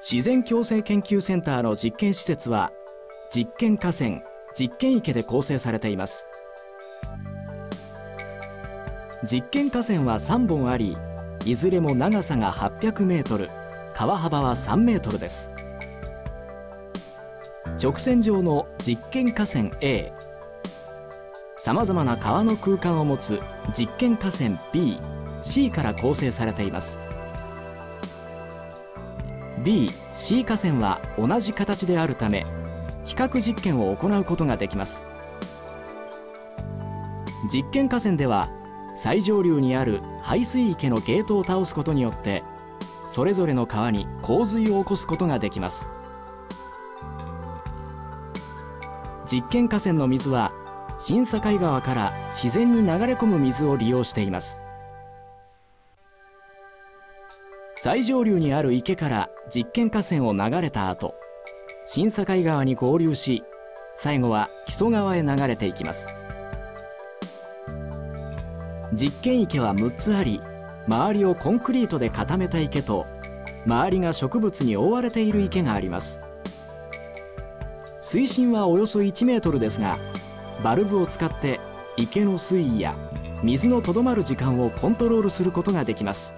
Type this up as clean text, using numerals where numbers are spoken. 自然共生研究センターの実験施設は実験河川、実験池で構成されています。実験河川は3本あり、いずれも長さが800メートル、川幅は3メートルです。直線上の実験河川 A、 さまざまな川の空間を持つ実験河川 B、C から構成されています。 B、C 河川は同じ形であるため、比較実験を行うことができます。実験河川では最上流にある排水池のゲートを倒すことによって、それぞれの川に洪水を起こすことができます。実験河川の水は新境川から自然に流れ込む水を利用しています。最上流にある池から実験河川を流れた後、新境川に合流し、最後は木曽川へ流れていきます。実験池は6つあり、周りをコンクリートで固めた池と、周りが植物に覆われている池があります。水深はおよそ1メートルですが、バルブを使って池の水位や水のとどまる時間をコントロールすることができます。